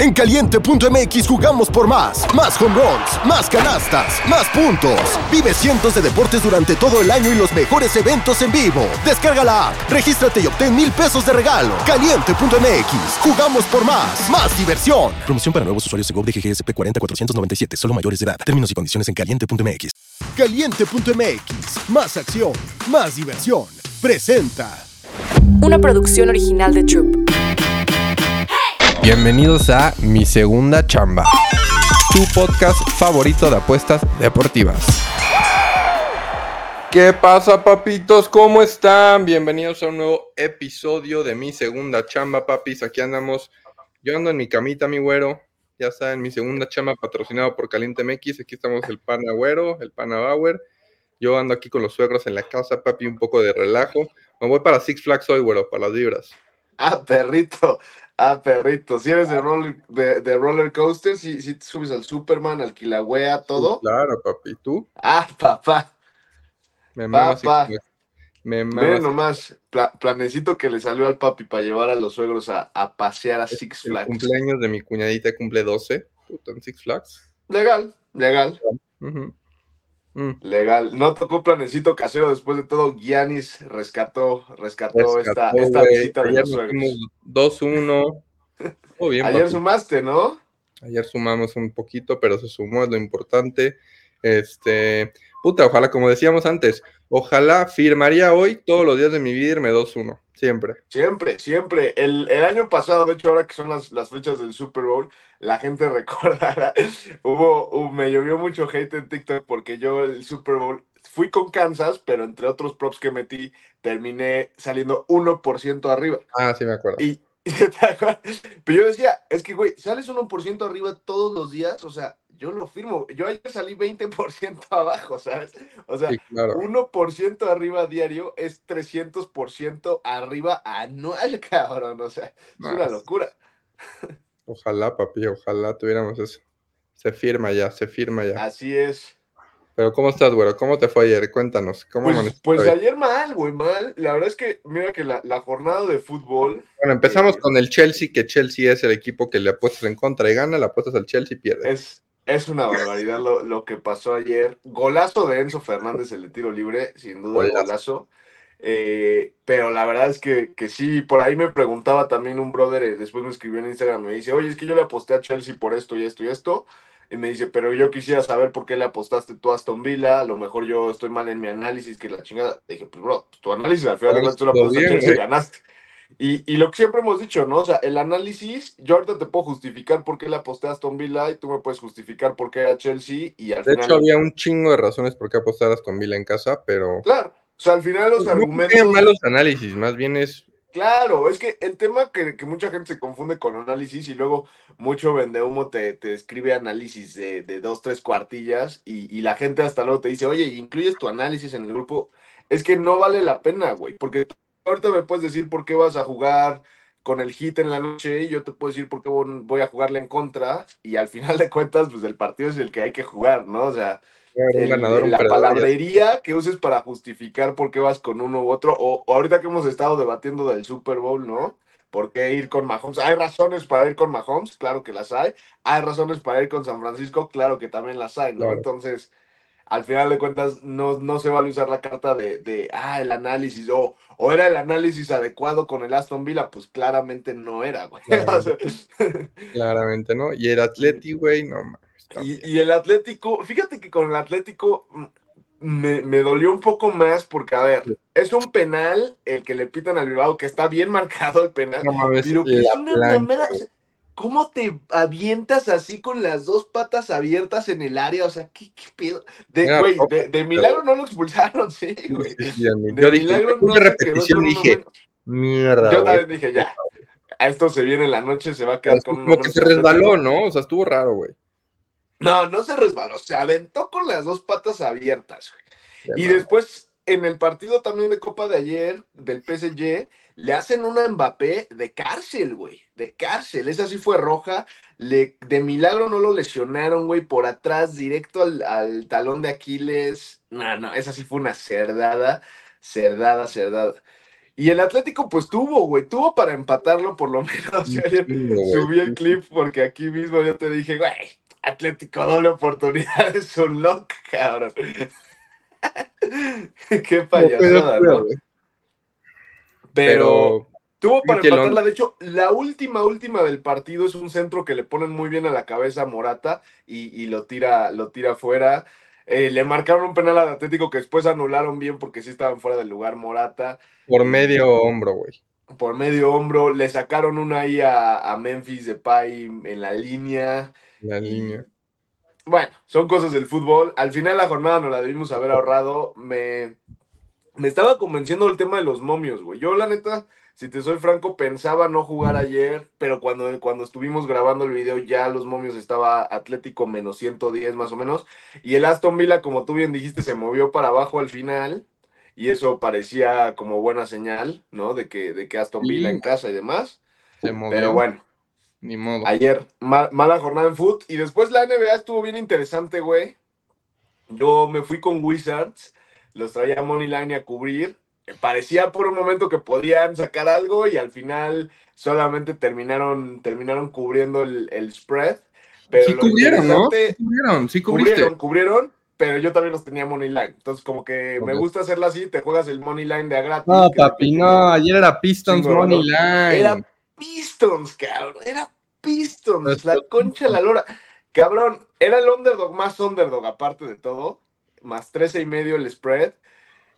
En Caliente.mx jugamos por más. Más home runs, más canastas, más puntos. Vive cientos de deportes durante todo el año y los mejores eventos en vivo. Descarga la app, regístrate y obtén $1,000 de regalo. Caliente.mx, jugamos por más. Más diversión. Promoción para nuevos usuarios de GOV de GGSP 40497, solo mayores de edad. Términos y condiciones en Caliente.mx. Caliente.mx, más acción, más diversión. Presenta. Una producción original de Troop. Bienvenidos a Mi Segunda Chamba, tu podcast favorito de apuestas deportivas. ¿Qué pasa, papitos? ¿Cómo están? Bienvenidos a un nuevo episodio de Mi Segunda Chamba, papis. Aquí andamos. Yo ando en mi camita, mi güero. Ya saben, Mi Segunda Chamba patrocinado por Caliente.mx. Aquí estamos el pana güero, el pana Bauer. Yo ando aquí con los suegros en la casa, papi, un poco de relajo. Me voy para Six Flags hoy, güero, para las vibras. Ah, perrito. Ah, perrito, si eres de roller coaster, si te subes al Superman, al Kilauea, todo. Claro, papi, ¿tú? Ah, papá. Miren nomás, planecito que le salió al papi para llevar a los suegros a pasear a Six Flags. El cumpleaños de mi cuñadita cumple 12, puta, en Six Flags. Legal. Uh-huh. Legal, no tocó planecito casero. Después de todo, Giannis rescató esta visita de los suegros. 2-1. Oh, bien, ayer papi. Sumaste, ¿no? Ayer sumamos un poquito, pero se sumó, es lo importante. Ojalá, como decíamos antes, ojalá firmaría hoy todos los días de mi vida irme 2-1. Siempre. El año pasado, de hecho, ahora que son las fechas del Super Bowl, la gente recordará, me llovió mucho hate en TikTok porque yo el Super Bowl fui con Kansas, pero entre otros props que metí, terminé saliendo 1% arriba. Ah, sí me acuerdo. Y ¿te acuerdas? Pero yo decía, es que, güey, sales 1% arriba todos los días, o sea, yo lo firmo. Yo ayer salí 20% abajo, ¿sabes? O sea, sí, claro. 1% arriba diario es 300% arriba anual, cabrón. O sea, es una locura. Ojalá, papi, ojalá tuviéramos eso. Se firma ya. Así es. Pero ¿cómo estás, güero? ¿Cómo te fue ayer? Cuéntanos. Pues ayer mal. La verdad es que, mira que la jornada de fútbol... Bueno, empezamos con el Chelsea, que Chelsea es el equipo que le apuestas en contra y gana, le apuestas al Chelsea y pierde. Es una barbaridad lo que pasó ayer. Golazo de Enzo Fernández, el de tiro libre, sin duda golazo. Pero la verdad es que sí, por ahí me preguntaba también un brother, después me escribió en Instagram, me dice, oye, es que yo le aposté a Chelsea por esto. Y me dice, pero yo quisiera saber por qué le apostaste tú a Aston Villa, a lo mejor yo estoy mal en mi análisis, que la chingada. Le dije, pues bro, tu análisis al final tú le apostaste a Chelsea y ganaste. Y lo que siempre hemos dicho, ¿no? O sea, el análisis, yo ahorita te puedo justificar por qué le aposté a Aston Villa y tú me puedes justificar por qué a Chelsea y al final... De hecho, había un chingo de razones por qué apostar a Aston Villa en casa, pero... Claro, o sea, al final los argumentos... No tienen malos análisis, más bien es... Claro, es que el tema que mucha gente se confunde con análisis y luego mucho vendehumo te escribe análisis de 2, 3 cuartillas y la gente hasta luego te dice, oye, ¿incluyes tu análisis en el grupo? Es que no vale la pena, güey, porque... Ahorita me puedes decir por qué vas a jugar con el hit en la noche y yo te puedo decir por qué voy a jugarle en contra y al final de cuentas, pues el partido es el que hay que jugar, ¿no? O sea, la palabrería que uses para justificar por qué vas con uno u otro o ahorita que hemos estado debatiendo del Super Bowl, ¿no? ¿Por qué ir con Mahomes? ¿Hay razones para ir con Mahomes? Claro que las hay. ¿Hay razones para ir con San Francisco? Claro que también las hay, ¿no? Claro. Entonces... Al final de cuentas, no se vale usar la carta de el análisis, o era el análisis adecuado con el Aston Villa, pues claramente no era, güey. Claramente no, y el Atleti, güey, no mames. Y el Atlético, fíjate que con el Atlético me dolió un poco más, porque, a ver, es un penal el que le pitan al Bilbao, que está bien marcado el penal, no mames, pero que es una primera... ¿Cómo te avientas así con las dos patas abiertas en el área? O sea, ¿qué pedo? De milagro no lo expulsaron, sí, güey. Yo dije, una repetición dije, mierda. Yo también dije, ya, a esto se viene en la noche, se va a quedar con... Como que se resbaló, ¿no? O sea, estuvo raro, güey. No se resbaló, se aventó con las dos patas abiertas, güey. Y después... En el partido también de Copa de ayer, del PSG, le hacen una Mbappé de cárcel, güey. De cárcel. Esa sí fue roja. De milagro no lo lesionaron, güey. Por atrás, directo al talón de Aquiles. No, esa sí fue una cerdada. Y el Atlético pues tuvo, güey, tuvo para empatarlo por lo menos. Sí, ayer subí el clip porque aquí mismo yo te dije, güey, Atlético doble oportunidad es un lock, cabrón. Qué payasada, ¿no? Pero tuvo para empatarla, de hecho, la última del partido es un centro que le ponen muy bien a la cabeza a Morata y lo tira fuera. Le marcaron un penal al Atlético que después anularon bien porque sí estaban fuera del lugar Morata. Por medio hombro, güey. Por medio hombro. Le sacaron una ahí a Memphis Depay en la línea. Bueno, son cosas del fútbol. Al final la jornada nos la debimos haber ahorrado. Me estaba convenciendo el tema de los momios, güey. Yo, la neta, si te soy franco, pensaba no jugar ayer, pero cuando estuvimos grabando el video ya los momios estaba Atlético menos 110 más o menos, y el Aston Villa, como tú bien dijiste, se movió para abajo al final, y eso parecía como buena señal, ¿no? De que Aston Villa en casa y demás. Se movió. Pero bueno. Ni modo. Ayer, mala jornada en fútbol, y después la NBA estuvo bien interesante, güey. Yo me fui con Wizards, los traía a Moneyline a cubrir. Parecía por un momento que podían sacar algo y al final solamente terminaron cubriendo el spread. Pero sí cubrieron, ¿no? Sí cubrieron, pero yo también los tenía Moneyline. Entonces como que me gusta hacerla así, te juegas el Moneyline de a gratis. No, papi, no, ayer era Pistons Moneyline. Era Pistons, cabrón, era Pistons, la concha de la lora. Cabrón, era el underdog más underdog aparte de todo, más 13.5 el spread.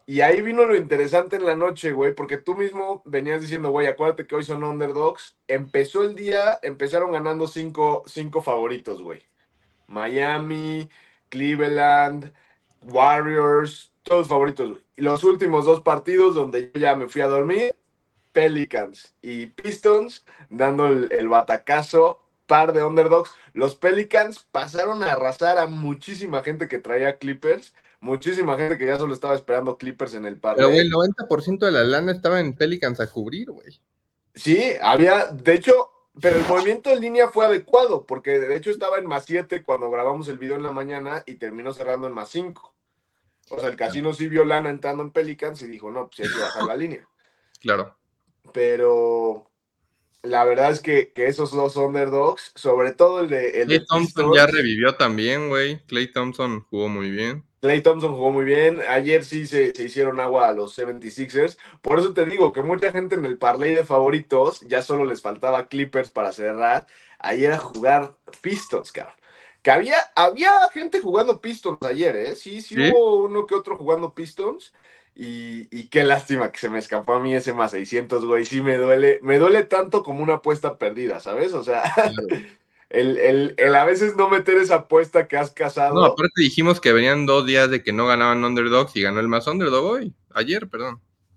Y ahí vino lo interesante en la noche, güey, porque tú mismo venías diciendo, güey, acuérdate que hoy son underdogs. Empezó el día, empezaron ganando cinco favoritos, güey. Miami, Cleveland, Warriors, todos favoritos, güey. Y los últimos dos partidos donde yo ya me fui a dormir, Pelicans y Pistons, dando el batacazo, par de underdogs. Los Pelicans pasaron a arrasar a muchísima gente que traía Clippers. Muchísima gente que ya solo estaba esperando Clippers en el partido. Pero, güey, el 90% de la lana estaba en Pelicans a cubrir, güey. Sí, había, de hecho, pero el movimiento en línea fue adecuado, porque de hecho estaba en más 7 cuando grabamos el video en la mañana y terminó cerrando en más 5. O sea, el casino sí vio lana entrando en Pelicans y dijo, no, pues hay que bajar la línea. Claro. Pero la verdad es que esos dos underdogs, sobre todo el de... Clay Thompson ya revivió también, güey. Clay Thompson jugó muy bien. Ayer sí se hicieron agua a los 76ers. Por eso te digo que mucha gente en el parlay de favoritos ya solo les faltaba Clippers para cerrar. Ayer a jugar Pistons, cabrón. Que había gente jugando Pistons ayer, ¿eh? Sí, hubo uno que otro jugando Pistons. Y qué lástima que se me escapó a mí ese más 600, güey. Sí, me duele tanto como una apuesta perdida, ¿sabes? O sea... Claro. El a veces no meter esa apuesta que has casado. No, aparte dijimos que venían 2 días de que no ganaban underdogs y ganó el más underdog ayer.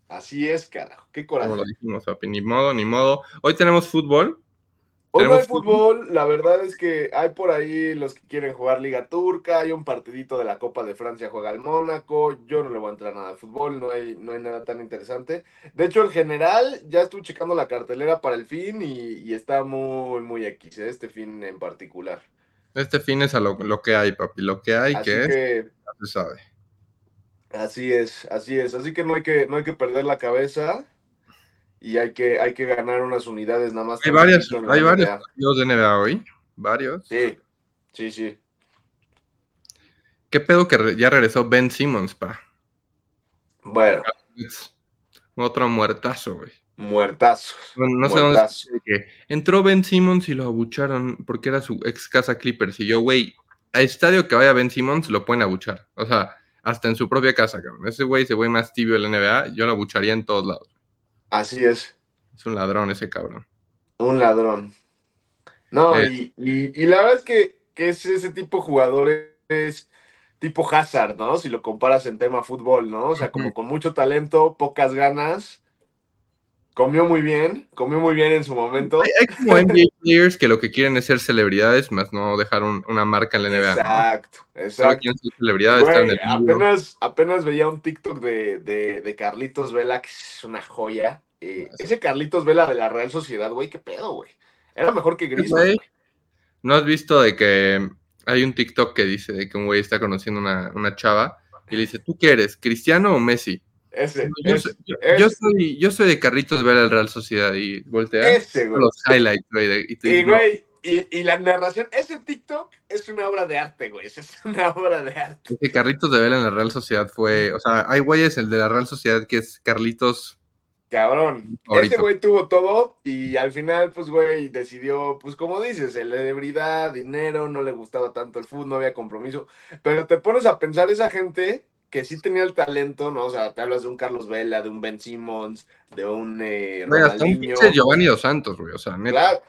Así es, carajo, qué coraje. Como lo dijimos, papi, ni modo. Hoy tenemos fútbol. Hoy no hay fútbol, la verdad es que hay por ahí los que quieren jugar Liga Turca, hay un partidito de la Copa de Francia, juega el Mónaco, yo no le voy a entrar nada de fútbol, no hay nada tan interesante. De hecho, en general, ya estuve checando la cartelera para el fin y está muy, muy X, este fin en particular. Este fin es a lo que hay, papi, lo que hay, que es, ya se sabe. Así es, así que no hay que perder la cabeza. Y hay que ganar unas unidades nada más. Hay varios partidos de NBA hoy. Varios. Sí. ¿Qué pedo que ya regresó Ben Simmons, pa? Bueno. Otro muertazo, güey. No sé dónde. Entró Ben Simmons y lo abucharon porque era su ex casa Clippers. Y yo, güey, a estadio que vaya Ben Simmons lo pueden abuchar. O sea, hasta en su propia casa, cabrón. Ese güey más tibio de la NBA. Yo lo abucharía en todos lados. Así es. Es un ladrón ese cabrón. No, y la verdad es que es ese tipo de jugadores tipo Hazard, ¿no? Si lo comparas en tema fútbol, ¿no? O sea, como con mucho talento, pocas ganas. Comió muy bien en su momento. Hay como NBA players que lo que quieren es ser celebridades, más no dejar una marca en la NBA. Exacto. Güey, apenas veía un TikTok de Carlitos Vela, que es una joya. Ese Carlitos Vela de la Real Sociedad, güey, qué pedo, güey. Era mejor que Griezmann. ¿No has visto de que hay un TikTok que dice de que un güey está conociendo una chava y le dice, ¿tú qué eres, Cristiano o Messi? Yo soy de Carlitos Vela al Real Sociedad y voltear los highlights, güey. Y la narración, ese TikTok es una obra de arte, güey. Es una obra de arte. Ese Carlitos de Vela en la Real Sociedad fue... O sea, hay güeyes, el de la Real Sociedad, que es Carlitos... Cabrón. Ese güey tuvo todo y al final, pues, güey, decidió, pues, como dices, celebridad, dinero, no le gustaba tanto el fútbol, no había compromiso. Pero te pones a pensar esa gente que sí tenía el talento, ¿no? O sea, te hablas de un Carlos Vela, de un Ben Simmons, de un Ronaldinho. Un Giovanni Dos Santos, güey, o sea, neta. Claro.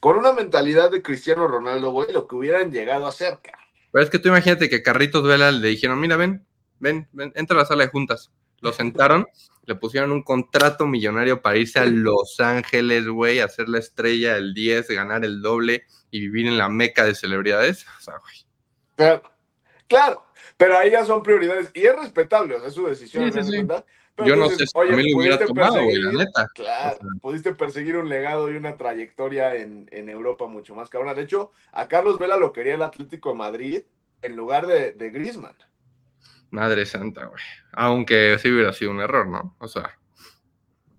Con una mentalidad de Cristiano Ronaldo, güey, lo que hubieran llegado a hacer, cara. Pero es que tú imagínate que Carlitos Vela le dijeron, mira, ven, entra a la sala de juntas. Lo sentaron, le pusieron un contrato millonario para irse a Los Ángeles, güey, a ser la estrella del 10, ganar el doble y vivir en la meca de celebridades. O sea, güey. Pero ahí ya son prioridades y es respetable, o sea, es su decisión, sí, sí, ¿verdad? Pero yo entonces, no sé si oye, también lo hubiera tomado, güey, la neta. Claro, o sea, pudiste perseguir un legado y una trayectoria en Europa mucho más cabrona. De hecho, a Carlos Vela lo quería el Atlético de Madrid en lugar de Griezmann. Madre santa, güey. Aunque sí hubiera sido un error, ¿no? O sea...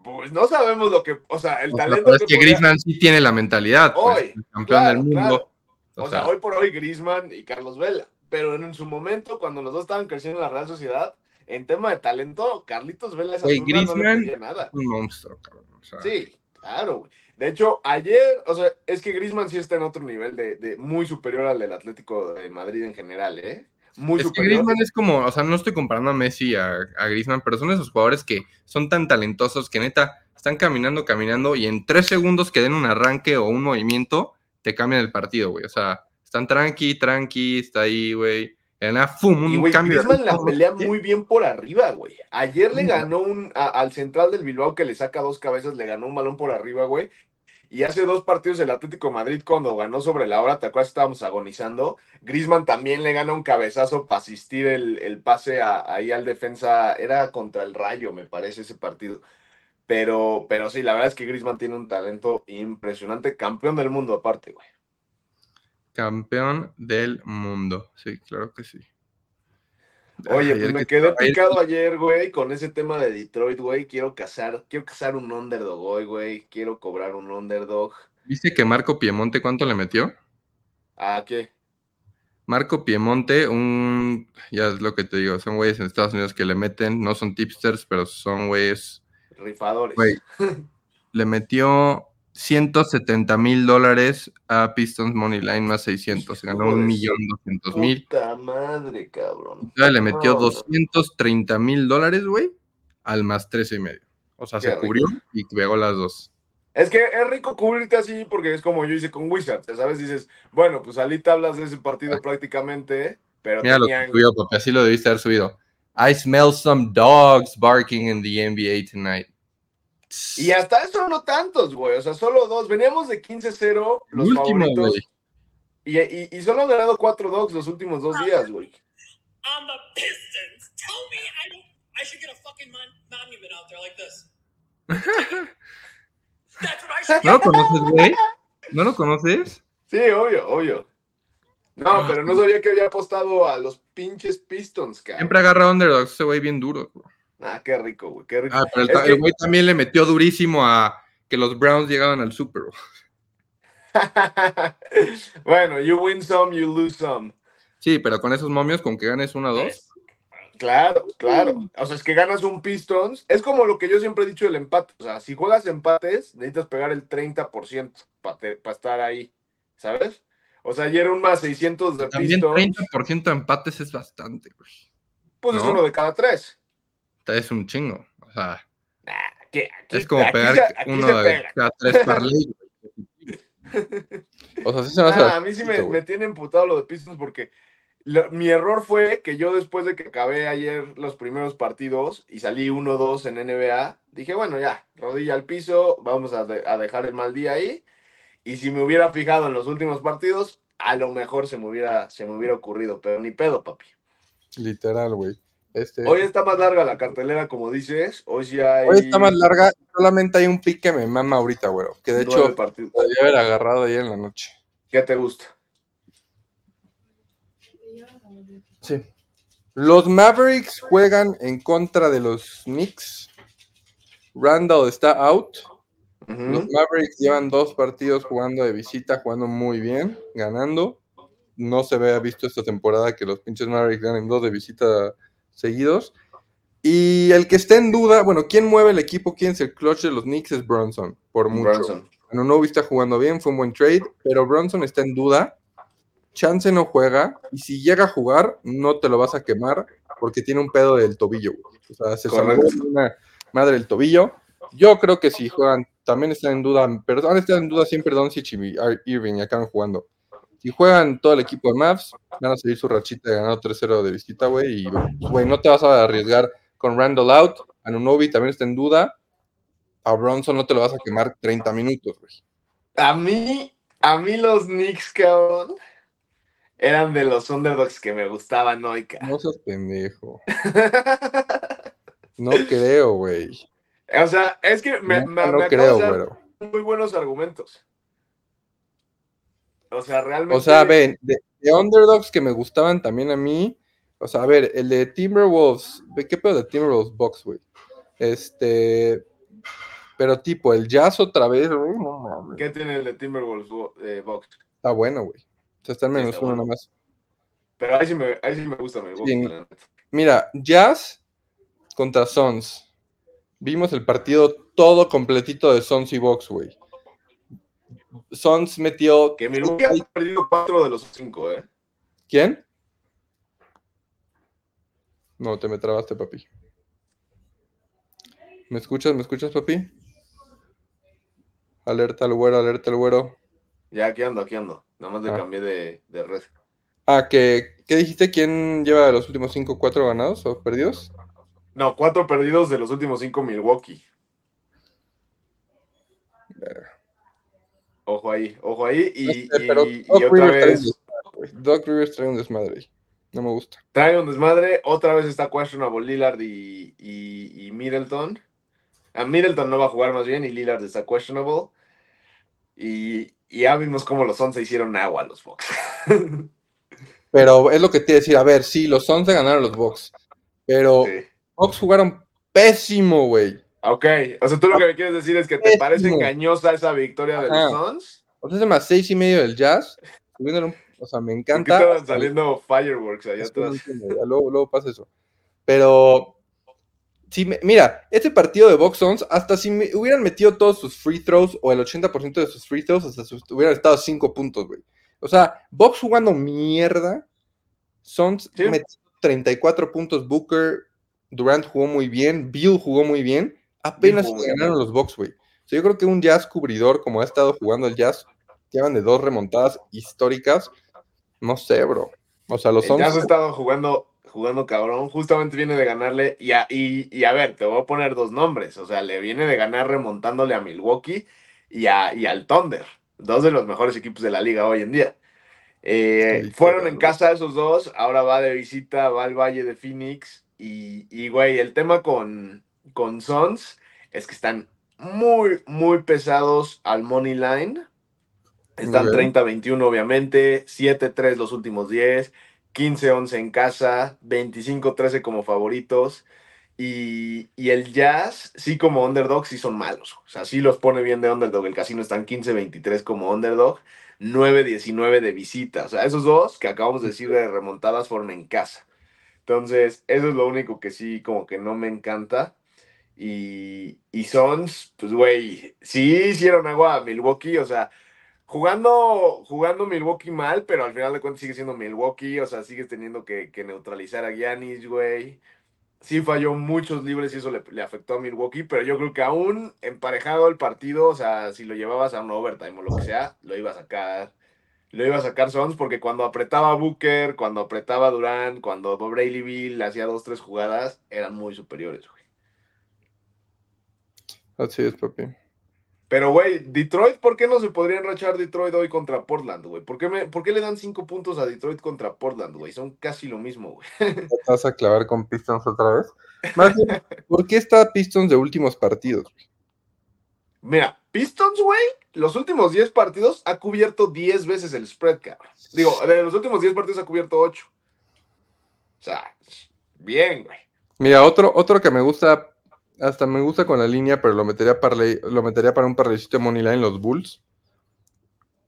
Pues no sabemos lo que... O sea, el talento... Es que podría... Griezmann sí tiene la mentalidad. Hoy, pues, campeón del mundo. Claro. O sea, hoy por hoy Griezmann y Carlos Vela. Pero en su momento, cuando los dos estaban creciendo en la Real Sociedad... En tema de talento, Carlitos Vela esa no le pedía nada. Un monstruo, cabrón. O sea. Sí, claro, güey. De hecho, ayer, o sea, es que Griezmann sí está en otro nivel de muy superior al del Atlético de Madrid en general, ¿eh? Muy es superior. Que Griezmann es como, o sea, no estoy comparando a Messi a Griezmann, pero son esos jugadores que son tan talentosos que neta están caminando y en 3 segundos que den un arranque o un movimiento te cambian el partido, güey. O sea, están tranqui, está ahí, güey. Griezmann la pelea muy bien por arriba, güey. Ayer le ganó al central del Bilbao que le saca 2 cabezas, le ganó un balón por arriba, güey. Y hace 2 partidos el Atlético de Madrid cuando ganó sobre la hora, ¿te acuerdas? Estábamos agonizando. Griezmann también le gana un cabezazo para asistir el pase ahí al defensa. Era contra el Rayo, me parece, ese partido. Pero sí, la verdad es que Griezmann tiene un talento impresionante. Campeón del mundo aparte, güey. Campeón del mundo. Sí, claro que sí. Oye, pues me quedé picado ayer, güey, con ese tema de Detroit, güey. Quiero cazar un underdog hoy, güey. Quiero cobrar un underdog. ¿Viste que Marco Piemonte cuánto le metió? ¿A qué? Marco Piemonte, ya es lo que te digo, son güeyes en Estados Unidos que le meten, no son tipsters, pero son güeyes... Rifadores. Güey, le metió... $170,000 a Pistons Moneyline más 600. Se ganó $1,200,000. Puta madre, cabrón. Entonces le metió $230,000, güey, al más 13.5. O sea, se cubrió y pegó las 2. Es que es rico cubrirte así porque es como yo hice con Wizards, ¿sabes? Dices, bueno, pues salí tablas de ese partido prácticamente, pero mira tenían... lo que subió, porque así lo debiste haber subido. I smell some dogs barking in the NBA tonight. Y hasta eso no tantos, güey, o sea, solo 2, veníamos de 15-0 los último, favoritos, y solo han ganado 4 dogs los últimos 2 días, güey. I'm the Pistons, tell me I should get a fucking monument out there like this. That's what I should get. ¿No lo conoces, güey? ¿No lo conoces? Sí, obvio. No, pero no sabía que había apostado a los pinches Pistons, cara. Siempre agarra underdogs, ese güey bien duro, güey. Ah, qué rico, güey, qué rico. Ah, pero el güey también le metió durísimo a que los Browns llegaban al Super Bowl. Bueno, you win some, you lose some. Sí, pero con esos momios, con que ganes 1-2. Claro. O sea, es que ganas un Pistons. Es como lo que yo siempre he dicho del empate. O sea, si juegas empates, necesitas pegar el 30% para estar ahí, ¿sabes? O sea, ayer un más 600 de también Pistons. También 30% de empates es bastante, güey. Pues ¿no? Es 1 de cada 3. Es un chingo, o sea, es como aquí pegar aquí 1 de cada 3 parlay. O sea, sí se a mí sí me tiene emputado lo de Pistons porque mi error fue que yo después de que acabé ayer los primeros partidos y salí 1-2 en NBA, dije, bueno, ya, rodilla al piso, vamos a dejar el mal día ahí, y si me hubiera fijado en los últimos partidos, a lo mejor se me hubiera ocurrido, pero ni pedo, papi. Literal, güey. Hoy está más larga la cartelera, como dices. Hoy está más larga. Solamente hay un pick que me mama ahorita, güero. Que de hecho, podría haber agarrado ayer en la noche. ¿Qué te gusta? Sí. Los Mavericks juegan en contra de los Knicks. Randall está out. Uh-huh. Los Mavericks llevan 2 partidos jugando de visita, jugando muy bien, ganando. No se había visto esta temporada que los pinches Mavericks ganen 2 de visita seguidos. Y el que esté en duda, bueno, ¿quién mueve el equipo? ¿Quién es el clutch de los Knicks? Es Brunson, por mucho. Brunson. Bueno, no está jugando bien, fue un buen trade, pero Brunson está en duda. Chance no juega, y si llega a jugar, no te lo vas a quemar, porque tiene un pedo del tobillo. O sea, se salvó una madre del tobillo. Yo creo que si juegan, también están en duda, pero ahora están en duda siempre Doncic y Irving, acaban jugando. Si juegan todo el equipo de Mavs, van a seguir su rachita de ganado 3-0 de visita, güey, y, güey, no te vas a arriesgar con Randall out. Anunoby también está en duda. A Bronson no te lo vas a quemar 30 minutos, güey. A mí los Knicks, cabrón, eran de los underdogs que me gustaban hoy, cabrón. No seas pendejo. No creo, güey. O sea, es que me creo, pero muy buenos argumentos. O sea, realmente... O sea, ven, de underdogs que me gustaban también a mí, o sea, a ver, el de Timberwolves, ¿qué pedo de Timberwolves Bucks, güey? Pero tipo, el Jazz otra vez... No, ¿qué tiene el de Timberwolves Bucks? Está bueno, güey. O sea, está en menos uno nada más. Pero ahí sí me gusta, me gusta. Sí. Mira, Jazz contra Suns. Vimos el partido todo completito de Suns y Bucks, güey. Suns metió... Que Milwaukee ha perdido 4 de los 5, ¿eh? ¿Quién? No, te me trabaste, papi. ¿Me escuchas, papi? Alerta al güero. Ya, aquí ando. Nada más le cambié de red. ¿Qué dijiste? ¿Quién lleva los últimos 5, 4 ganados o perdidos? No, 4 perdidos de los últimos 5 Milwaukee. Ojo ahí. Y otra vez... Doc Rivers trae un desmadre. No me gusta. Trae un desmadre. Otra vez está questionable Lillard y Middleton. A Middleton no va a jugar más bien y Lillard está questionable. Y ya vimos cómo los Suns se hicieron agua a los Bucks. Pero es lo que te decía. A ver, sí, los Suns se ganaron a los Bucks. Pero sí. Bucks jugaron pésimo, güey. Ok. O sea, tú lo que me quieres decir es que te parece engañosa esa victoria de los Suns. O sea, es más 6.5 del Jazz. O sea, me encanta. Aquí estaban saliendo fireworks allá atrás. Luego pasa eso. Pero, mira, este partido de Bucks Suns, hasta si hubieran metido todos sus free throws o el 80% de sus free throws, hasta hubieran estado 5 puntos, güey. O sea, Bucks jugando mierda. Suns metió 34 puntos. Booker, Durant jugó muy bien. Beal jugó muy bien. Apenas ganaron los Bucks, güey. O sea, yo creo que un Jazz cubridor, como ha estado jugando el Jazz, llevan de 2 remontadas históricas. No sé, bro. O sea, los Suns... Ya has estado jugando cabrón. Justamente viene de ganarle. Y a ver, te voy a poner 2 nombres. O sea, le viene de ganar remontándole a Milwaukee y al Thunder. 2 de los mejores equipos de la liga hoy en día. Fueron en casa esos 2. Ahora va de visita, va al Valle de Phoenix. Y güey, el tema con Suns es que están muy, muy pesados al Moneyline. Están 30-21, obviamente, 7-3 los últimos 10, 15-11 en casa, 25-13 como favoritos, y el Jazz, sí como underdog, sí son malos, o sea, sí los pone bien de underdog, el casino están 15-23 como underdog, 9-19 de visita, o sea, esos 2 que acabamos de decir de remontadas fueron en casa, entonces, eso es lo único que sí como que no me encanta. Y Suns, pues güey, sí hicieron agua a Milwaukee, o sea, Jugando Milwaukee mal, pero al final de cuentas sigue siendo Milwaukee, o sea, sigues teniendo que neutralizar a Giannis, güey. Sí falló muchos libres y eso le afectó a Milwaukee, pero yo creo que aún emparejado el partido, o sea, si lo llevabas a un overtime o lo que sea, lo iba a sacar Suns, porque cuando apretaba Booker, cuando apretaba Durant, cuando Bradley Beal hacía 2-3 jugadas, eran muy superiores, güey. Así es, papi. Pero, güey, Detroit, ¿por qué no se podría enrachar Detroit hoy contra Portland, güey? ¿Por qué le dan 5 puntos a Detroit contra Portland, güey? Son casi lo mismo, güey. ¿Te vas a clavar con Pistons otra vez? Más bien, ¿por qué está Pistons de últimos partidos? Mira, Pistons, güey, los últimos 10 partidos ha cubierto 10 veces el spread, cabrón. Digo, de los últimos 10 partidos ha cubierto 8. O sea, bien, güey. Mira, otro que me gusta, hasta me gusta con la línea, pero lo metería para un parlaycito de Moneyline, los Bulls.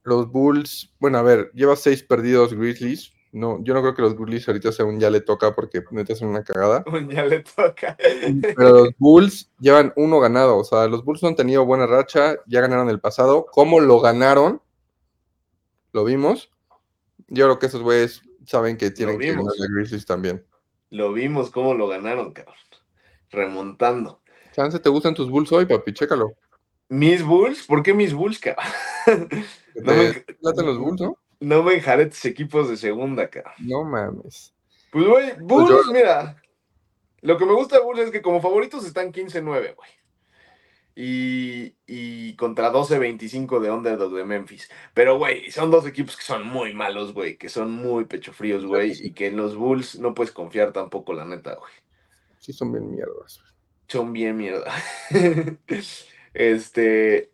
Los Bulls, bueno, a ver, lleva 6 perdidos Grizzlies. No, yo no creo que los Grizzlies ahorita sea un ya le toca, porque neta es una cagada. Un ya le toca. Pero los Bulls llevan 1 ganado. O sea, los Bulls no han tenido buena racha, ya ganaron el pasado. ¿Cómo lo ganaron? Lo vimos. Yo creo que esos güeyes saben que tienen que ganar a Grizzlies también. Lo vimos cómo lo ganaron, cabrón. Remontando. Chance, ¿te gustan tus Bulls hoy, papi? Chécalo. ¿Mis Bulls? ¿Por qué mis Bulls, cabrón? Platan los Bulls, ¿no? No me enjaré tus equipos de segunda, cabrón. No mames. Pues, güey, Bulls, pues yo... mira. Lo que me gusta de Bulls es que como favoritos están 15-9, güey. Y contra 12-25 de underdog de Memphis. Pero, güey, son 2 equipos que son muy malos, güey. Que son muy pechofríos, güey. Sí. Y que en los Bulls no puedes confiar tampoco, la neta, güey. Sí, son bien mierdas. Son bien mierda.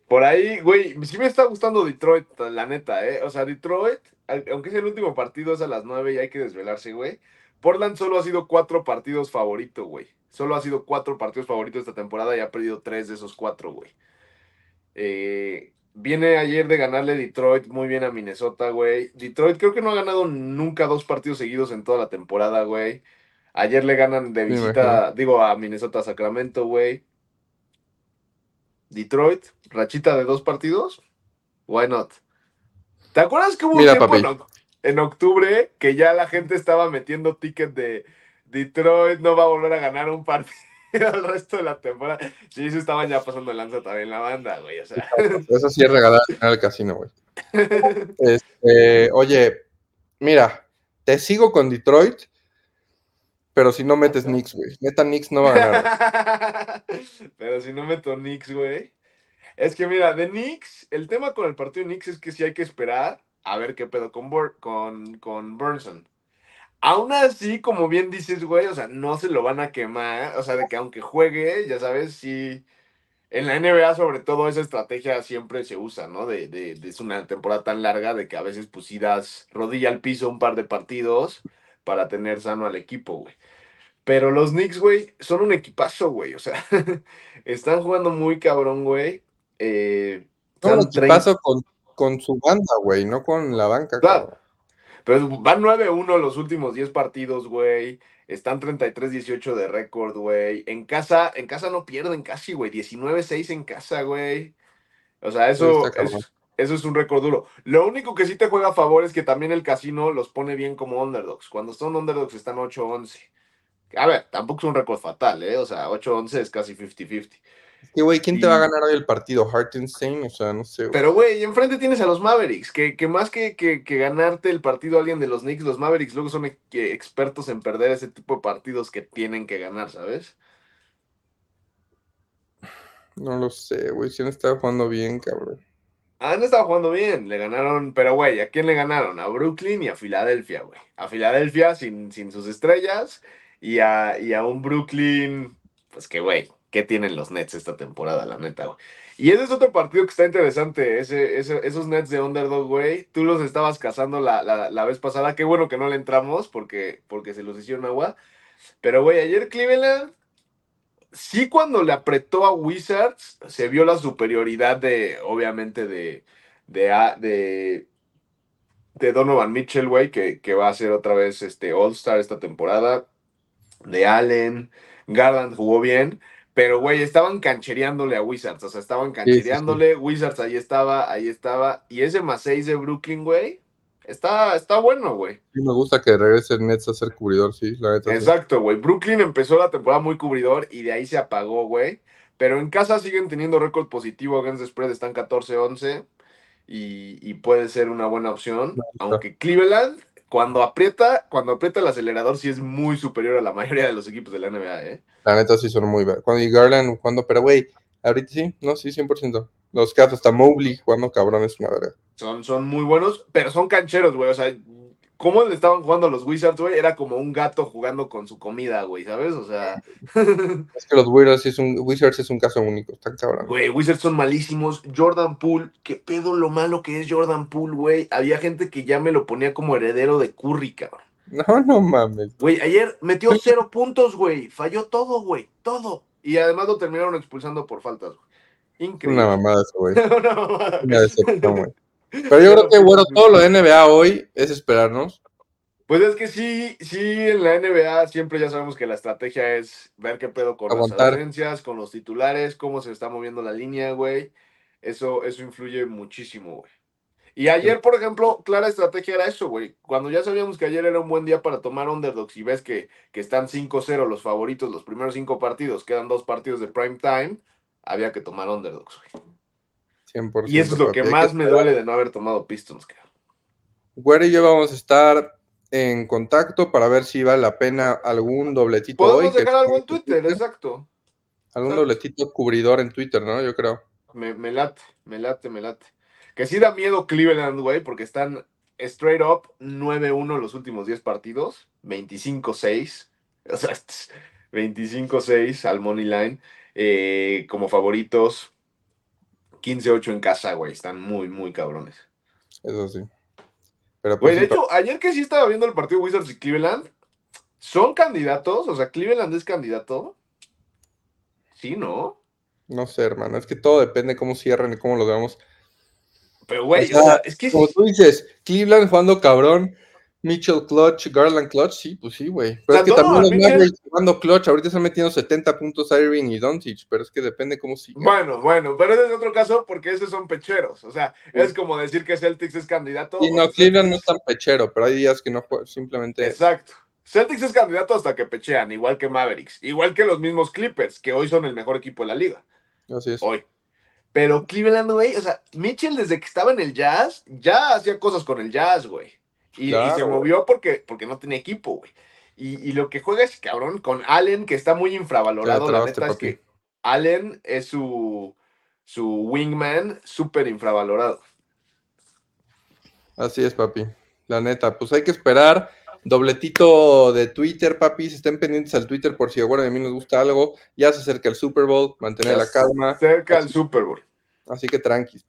Por ahí, güey, sí me está gustando Detroit, la neta, ¿eh? O sea, Detroit, aunque es el último partido, es a las 9 y hay que desvelarse, güey. Portland solo ha sido 4 partidos favorito, güey. Solo ha sido 4 partidos favoritos esta temporada y ha perdido 3 de esos 4, güey. Viene ayer de ganarle Detroit muy bien a Minnesota, güey. Detroit creo que no ha ganado nunca 2 partidos seguidos en toda la temporada, güey. Ayer le ganan de visita, a Minnesota, Sacramento, güey. Detroit, rachita de 2 partidos, why not? ¿Te acuerdas que hubo un tiempo en octubre que ya la gente estaba metiendo ticket de Detroit no va a volver a ganar un partido el resto de la temporada? Sí, se estaban ya pasando el lanza también la banda, güey, o sea. Eso sí es regalar al casino, güey. Oye, mira, te sigo con Detroit, pero si no metes Knicks, güey. Meta Knicks no va a ganar. Pero si no meto Knicks, güey. Es que mira, de Knicks, el tema con el partido de Knicks es que sí hay que esperar a ver qué pedo con Brunson. Aún así, como bien dices, güey, o sea, no se lo van a quemar. O sea, de que aunque juegue, ya sabes, sí. En la NBA, sobre todo, esa estrategia siempre se usa, ¿no? De es una temporada tan larga de que a veces pusieras rodilla al piso un par de partidos para tener sano al equipo, güey. Pero los Knicks, güey, son un equipazo, güey. O sea, están jugando muy cabrón, güey. Son un equipazo con su banda, güey, no con la banca. Claro. Pero van 9-1 los últimos 10 partidos, güey. Están 33-18 de récord, güey. En casa no pierden casi, güey. 19-6 en casa, güey. O sea, eso es un récord duro. Lo único que sí te juega a favor es que también el casino los pone bien como underdogs. Cuando son underdogs están 8-11. A ver, tampoco es un récord fatal, ¿eh? O sea, 8-11 es casi 50-50. Sí, güey, ¿quién te va a ganar hoy el partido? ¿Hartenstein? O sea, no sé. Güey. Pero, güey, enfrente tienes a los Mavericks, que más que ganarte el partido a alguien de los Knicks, los Mavericks luego son expertos en perder ese tipo de partidos que tienen que ganar, ¿sabes? No lo sé, güey. Si no está jugando bien, cabrón. Han estado jugando bien, le ganaron, pero güey, ¿a quién le ganaron? A Brooklyn y a Filadelfia, güey. A Filadelfia sin sus estrellas y a un Brooklyn, pues que güey, ¿qué tienen los Nets esta temporada, la neta, güey? Y ese es otro partido que está interesante, esos Nets de underdog, güey, tú los estabas cazando la vez pasada, qué bueno que no le entramos porque se los hicieron agua, pero güey, ayer Cleveland... Sí, cuando le apretó a Wizards, se vio la superioridad obviamente, de Donovan Mitchell, güey, que va a ser otra vez All-Star esta temporada, de Allen. Garland jugó bien, pero, güey, estaban canchereándole a Wizards, o sea, sí. Wizards ahí estaba, y ese +6 de Brooklyn, güey, Está bueno, güey. Sí, me gusta que regrese Nets a ser cubridor, sí, la neta. Exacto, güey. Sí. Brooklyn empezó la temporada muy cubridor y de ahí se apagó, güey. Pero en casa siguen teniendo récord positivo. Against the Spread están 14-11 y puede ser una buena opción. Aunque Cleveland, cuando aprieta el acelerador, sí es muy superior a la mayoría de los equipos de la NBA, ¿eh? La neta sí son muy... Y Garland jugando, pero, güey, ahorita sí, no, sí, 100%. Los Cavs, hasta Mobley jugando cabrón, es una verga. Son muy buenos, pero son cancheros, güey. O sea, ¿cómo le estaban jugando a los Wizards, güey? Era como un gato jugando con su comida, güey, ¿sabes? O sea... Es que los Wizards es un caso único, están cabrón. Güey, Wizards son malísimos. Jordan Poole, qué pedo lo malo que es Jordan Poole, güey. Había gente que ya me lo ponía como heredero de Curry, cabrón. No, no mames. Güey, ayer metió 0 puntos, güey. Falló todo, güey. Todo. Y además lo terminaron expulsando por faltas, güey. Increíble. Una mamada eso, güey. Una mamada. Una decepción, güey. Pero yo creo que, bueno, todo lo de NBA hoy es esperarnos. Pues es que sí, en la NBA siempre ya sabemos que la estrategia es ver qué pedo con las ausencias, con los titulares, cómo se está moviendo la línea, güey. Eso influye muchísimo, güey. Y ayer, por ejemplo, clara estrategia era eso, güey. Cuando ya sabíamos que ayer era un buen día para tomar underdogs y ves que están 5-0 los favoritos, los primeros 5 partidos, quedan 2 partidos de prime time, había que tomar underdogs, güey. 100%. Y eso es lo que más me duele de no haber tomado Pistons, cabrón. Güey, y yo vamos a estar en contacto para ver si vale la pena algún dobletito. Podemos dejar algo en Twitter, exacto. Algún dobletito cubridor en Twitter, ¿no? Yo creo. Me late. Que sí da miedo Cleveland, güey, porque están straight up 9-1 los últimos 10 partidos. 25-6. O sea, 25-6 al Moneyline. Como favoritos. 15-8 en casa, güey. Están muy, muy cabrones. Eso sí. Pero pues, güey, de hecho, ayer que sí estaba viendo el partido Wizards y Cleveland, ¿son candidatos? O sea, ¿Cleveland es candidato? Sí, ¿no? No sé, hermano. Es que todo depende cómo cierren y cómo lo veamos. Pero, güey, o sea, es que... Como tú dices, Cleveland jugando cabrón, Mitchell clutch, Garland clutch, sí, pues sí, güey. Pero o sea, es que también los Mavericks jugando clutch, ahorita están metiendo 70 puntos Irving y Doncic, pero es que depende cómo sigue. Bueno, pero ese es otro caso porque esos son pecheros, o sea, es como decir que Celtics es candidato. Y no, Cleveland no es tan pechero, pero hay días que no juega, simplemente... Exacto. Celtics es candidato hasta que pechean, igual que Mavericks, igual que los mismos Clippers, que hoy son el mejor equipo de la liga. Así es. Hoy. Pero Cleveland, güey, o sea, Mitchell desde que estaba en el Jazz, ya hacía cosas con el Jazz, güey. Y se movió porque no tenía equipo, güey. Y lo que juega es, cabrón, con Allen, que está muy infravalorado. La neta es que Allen es su wingman súper infravalorado. Así es, papi. La neta, pues hay que esperar. Dobletito de Twitter, papi. Si estén pendientes al Twitter por si bueno, a mí nos gusta algo. Ya se acerca el Super Bowl, mantener la calma. Se acerca el Super Bowl. Así que tranquis.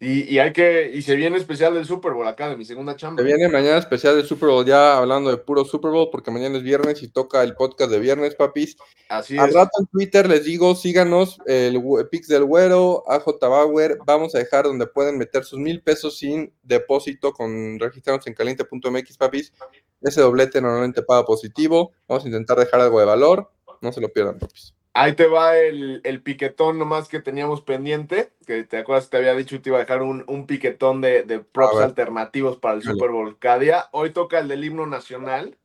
Y se viene especial del Super Bowl acá de Mi Segunda Chamba. Se viene mañana especial del Super Bowl, ya hablando de puro Super Bowl, porque mañana es viernes y toca el podcast de viernes, papis. Así es. Al rato en Twitter les digo, síganos, el Pix del Güero, AJ Bauer, vamos a dejar donde pueden meter sus 1,000 pesos sin depósito, con registrarnos en Caliente.mx, papis. Ese doblete normalmente paga positivo, vamos a intentar dejar algo de valor, no se lo pierdan, papis. Ahí te va el piquetón nomás que teníamos pendiente, que te acuerdas que te había dicho que te iba a dejar un piquetón de props alternativos para el Super Bowl cada día. Hoy toca el del himno nacional.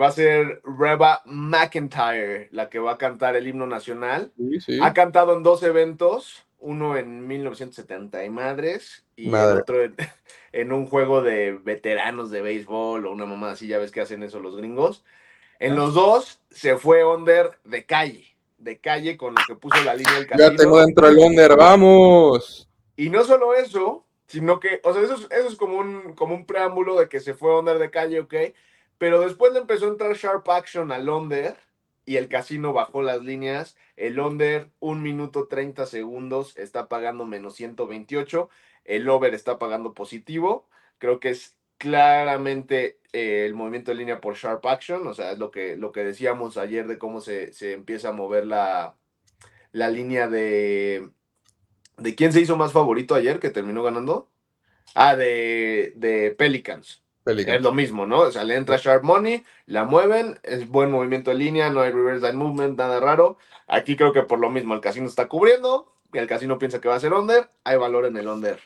Va a ser Reba McEntire la que va a cantar el himno nacional. Sí. Ha cantado en 2 eventos, uno en 1970 y madres, y el otro en un juego de veteranos de béisbol o una mamá así, ya ves que hacen eso los gringos. En los 2 se fue under de calle con lo que puso la línea del casino. Ya tengo dentro el under, vamos. Y no solo eso, sino que, o sea, eso es como un preámbulo de que se fue under de calle, ok, pero después le empezó a entrar sharp action al under y el casino bajó las líneas. El under, 1 minuto 30 segundos, está pagando -128, el over está pagando positivo. Creo que es claramente el movimiento de línea por sharp action, o sea, es lo que decíamos ayer de cómo se empieza a mover la línea de quién se hizo más favorito ayer, que terminó ganando. De Pelicans. Es lo mismo, ¿no? O sea, le entra sharp money, la mueven, es buen movimiento de línea, no hay reverse line movement, nada raro. Aquí creo que por lo mismo el casino está cubriendo, el casino piensa que va a ser under, hay valor en el under.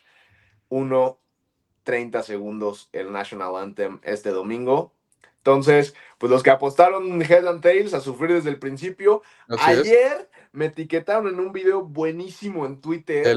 1:30 segundos el National Anthem este domingo. Entonces, pues los que apostaron Head and Tails a sufrir desde el principio. Así ayer es. Me etiquetaron en un video buenísimo en Twitter.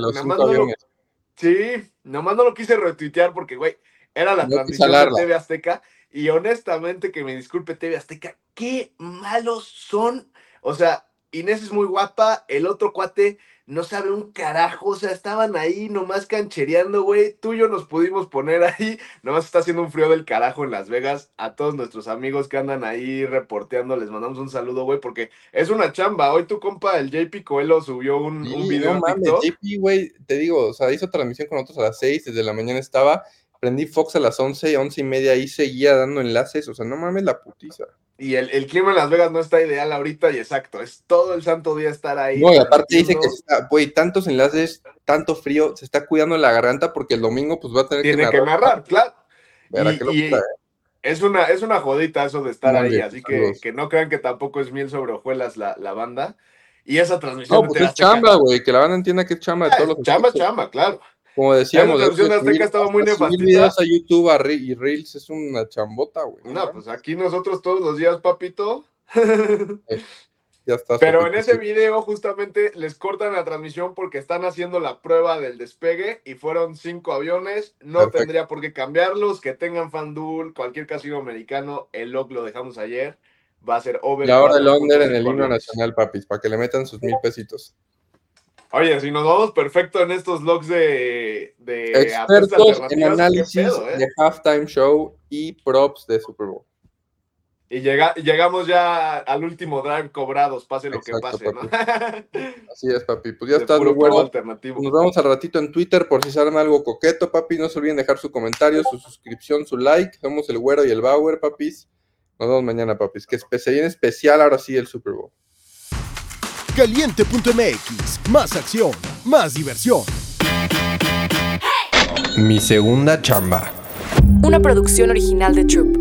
Nomás no lo quise retuitear porque, güey, era la transmisión de TV Azteca. Y honestamente, que me disculpe TV Azteca, qué malos son. O sea, Inés es muy guapa, el otro cuate no sabe un carajo, o sea, estaban ahí nomás canchereando, güey, tú y yo nos pudimos poner ahí, nomás está haciendo un frío del carajo en Las Vegas. A todos nuestros amigos que andan ahí reporteando, les mandamos un saludo, güey, porque es una chamba. Hoy tu compa, el JP Coelho, subió un video en TikTok. JP, güey, te digo, o sea, hizo transmisión con nosotros a las 6, desde la mañana estaba, Prendí Fox a las 11, 11 y media y seguía dando enlaces, o sea, no mames la putiza. Y el clima en Las Vegas no está ideal ahorita, y exacto, es todo el santo día estar ahí. No, y aparte dice que está, güey, tantos enlaces, tanto frío, se está cuidando la garganta porque el domingo pues va a tener Tiene que narrar, claro. Verá, qué locura, es una jodita eso de estar ahí, así que no crean que tampoco es miel sobre hojuelas la banda. Y esa transmisión... No, pues es chamba, güey, que la banda entienda que es chamba de todos los... Chamba, claro. Como decíamos... La transmisión de Azteca estaba muy nefasta. Subir videos a YouTube y Reels es una chambota, güey. No, pues aquí nosotros todos los días, papito. Ya está. Pero en ese video justamente les cortan la transmisión porque están haciendo la prueba del despegue y fueron 5 aviones. No tendría por qué cambiarlos, que tengan FanDuel, cualquier casino americano. El log lo dejamos ayer. Va a ser over. Y ahora el under en el himno nacional, papis, para que le metan sus 1,000 pesitos. Oye, si nos vamos perfecto en estos logs de expertos en análisis de halftime show y props de Super Bowl. Y llegamos ya al último drive cobrados, pase lo que pase, papi, ¿no? Así es, papi. Pues ya está, bueno. Nos vemos al ratito en Twitter por si se arma algo coqueto, papi. No se olviden dejar su comentario, su suscripción, su like. Somos el Güero y el Bauer, papis. Nos vemos mañana, papis, que se viene especial ahora sí el Super Bowl. Caliente.mx, más acción, más diversión. Mi segunda chamba. Una producción original de Troop.